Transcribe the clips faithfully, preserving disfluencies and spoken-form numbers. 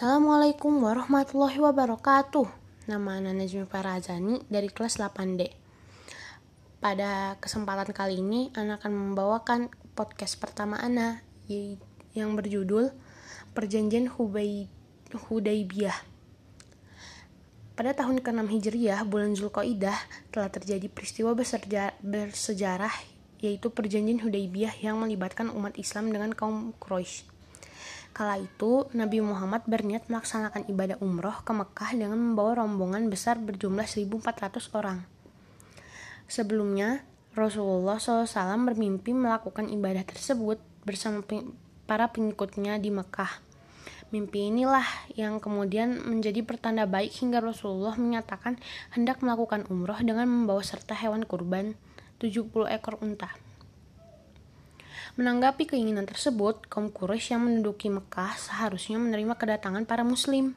Assalamualaikum warahmatullahi wabarakatuh. Nama Ana Najmi Farajani dari kelas delapan D. Pada kesempatan kali ini, Ana akan membawakan podcast pertama Ana yang berjudul Perjanjian Hudaibiyah. Pada tahun keenam Hijriah, bulan Zulqaidah, telah terjadi peristiwa bersejarah yaitu Perjanjian Hudaibiyah yang melibatkan umat Islam dengan kaum Quraisy. Kala itu, Nabi Muhammad berniat melaksanakan ibadah umroh ke Mekah dengan membawa rombongan besar berjumlah seribu empat ratus orang. Sebelumnya, Rasulullah shallallahu alaihi wasallam bermimpi melakukan ibadah tersebut bersama para pengikutnya di Mekah. Mimpi inilah yang kemudian menjadi pertanda baik hingga Rasulullah menyatakan hendak melakukan umroh dengan membawa serta hewan kurban tujuh puluh ekor unta. Menanggapi keinginan tersebut, kaum Quraisy yang menduduki Mekah seharusnya menerima kedatangan para muslim.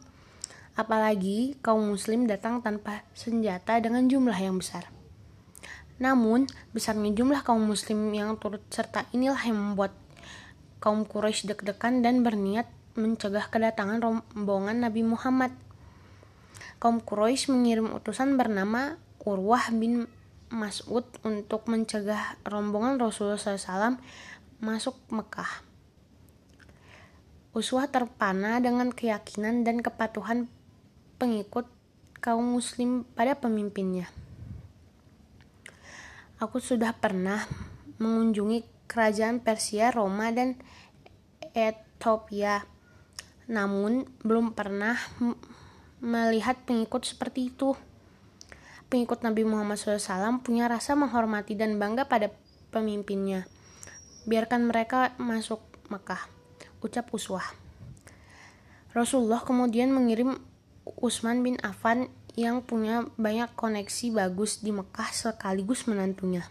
Apalagi kaum muslim datang tanpa senjata dengan jumlah yang besar. Namun, besarnya jumlah kaum muslim yang turut serta inilah yang membuat kaum Quraisy deg-degan dan berniat mencegah kedatangan rombongan Nabi Muhammad. Kaum Quraisy mengirim utusan bernama Urwah bin Mas'ud untuk mencegah rombongan Rasulullah shallallahu alaihi wasallam masuk Mekah. Uswah terpana dengan keyakinan dan kepatuhan pengikut kaum muslim pada pemimpinnya. Aku sudah pernah mengunjungi kerajaan Persia, Roma, dan Ethiopia, namun belum pernah m- melihat pengikut seperti itu. Pengikut Nabi Muhammad shallallahu alaihi wasallam punya rasa menghormati dan bangga pada pemimpinnya. Biarkan mereka masuk Mekah, ucap Uswah. Rasulullah kemudian mengirim Usman bin Affan yang punya banyak koneksi bagus di Mekah sekaligus menantunya.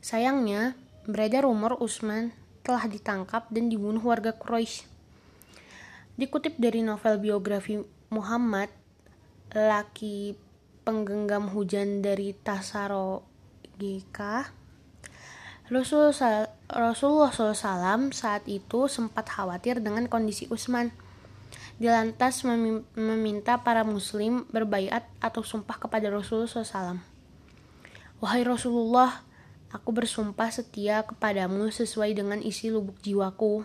Sayangnya, beredar rumor Usman telah ditangkap dan dibunuh warga Quraisy. Dikutip dari novel biografi Muhammad, laki penggenggam hujan dari Tasaro G K, Rasulullah, Rasulullah shallallahu alaihi wasallam saat itu sempat khawatir dengan kondisi Usman. Dia lantas meminta para muslim berbaiat atau sumpah kepada Rasulullah shallallahu alaihi wasallam. Wahai Rasulullah, aku bersumpah setia kepadamu sesuai dengan isi lubuk jiwaku,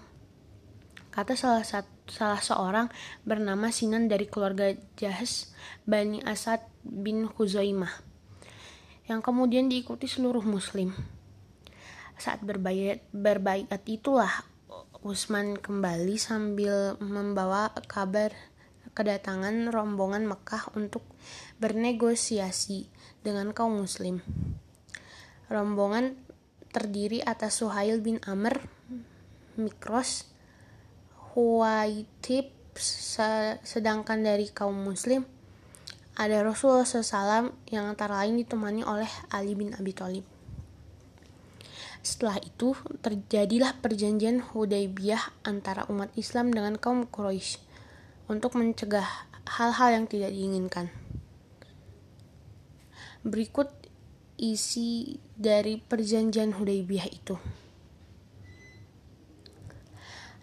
kata salah satu salah seorang bernama Sinan dari keluarga Jahas, Bani Asad bin Khuzaimah, yang kemudian diikuti seluruh muslim. Saat berbaiat, berbaiat itulah Usman kembali sambil membawa kabar kedatangan rombongan Mekah untuk bernegosiasi dengan kaum muslim. Rombongan terdiri atas Suhail bin Amr, Mikros Huaitib, sedangkan dari kaum muslim ada Rasulullah shallallahu alaihi wasallam yang antara lain ditemani oleh Ali bin Abi Talib. Setelah itu terjadilah perjanjian Hudaibiyah antara umat Islam dengan kaum Quraisy untuk mencegah hal-hal yang tidak diinginkan. Berikut isi dari perjanjian Hudaibiyah itu.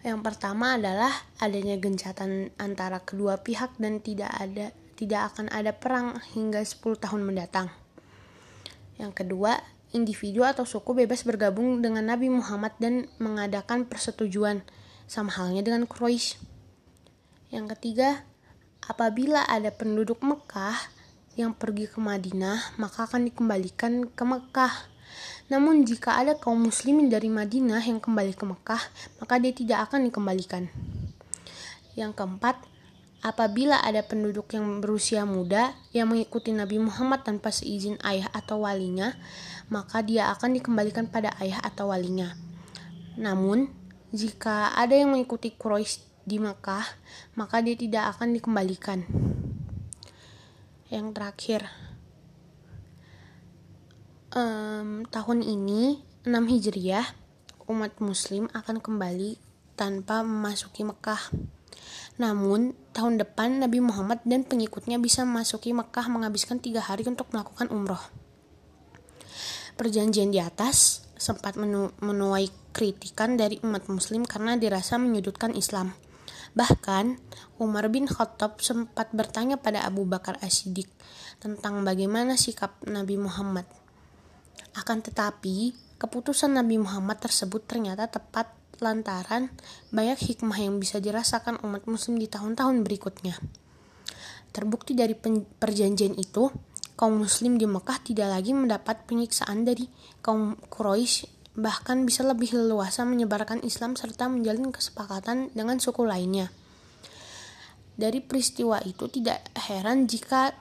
Yang pertama adalah adanya gencatan antara kedua pihak dan tidak ada tidak akan ada perang hingga sepuluh tahun mendatang. Yang kedua, individu atau suku bebas bergabung dengan Nabi Muhammad dan mengadakan persetujuan, sama halnya dengan Quraisy. Yang ketiga, apabila ada penduduk Mekah yang pergi ke Madinah, maka akan dikembalikan ke Mekah. Namun jika ada kaum muslimin dari Madinah yang kembali ke Mekah, maka dia tidak akan dikembalikan. Yang keempat, apabila ada penduduk yang berusia muda yang mengikuti Nabi Muhammad tanpa seizin ayah atau walinya, maka dia akan dikembalikan pada ayah atau walinya. Namun, jika ada yang mengikuti Quraisy di Mekah, maka dia tidak akan dikembalikan. Yang terakhir, Um, tahun ini, enam Hijriah, umat muslim akan kembali tanpa memasuki Mekah. Namun, tahun depan Nabi Muhammad dan pengikutnya bisa memasuki Mekah menghabiskan tiga hari untuk melakukan umroh. Perjanjian di atas sempat menu- menuai kritikan dari umat muslim karena dirasa menyudutkan Islam. Bahkan, Umar bin Khattab sempat bertanya pada Abu Bakar As-Siddiq tentang bagaimana sikap Nabi Muhammad. Akan tetapi, keputusan Nabi Muhammad tersebut ternyata tepat lantaran banyak hikmah yang bisa dirasakan umat muslim di tahun-tahun berikutnya. Terbukti dari perjanjian itu, kaum muslim di Mekah tidak lagi mendapat penyiksaan dari kaum Quraisy, bahkan bisa lebih leluasa menyebarkan Islam serta menjalin kesepakatan dengan suku lainnya. Dari peristiwa itu tidak heran jika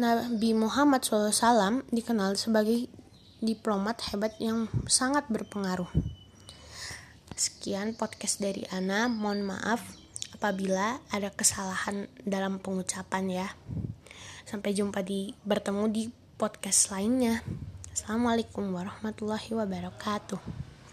Nabi Muhammad shallallahu alaihi wasallam dikenal sebagai diplomat hebat yang sangat berpengaruh. Sekian podcast dari Ana, mohon maaf apabila ada kesalahan dalam pengucapan ya. Sampai jumpa di bertemu di podcast lainnya. Assalamualaikum warahmatullahi wabarakatuh.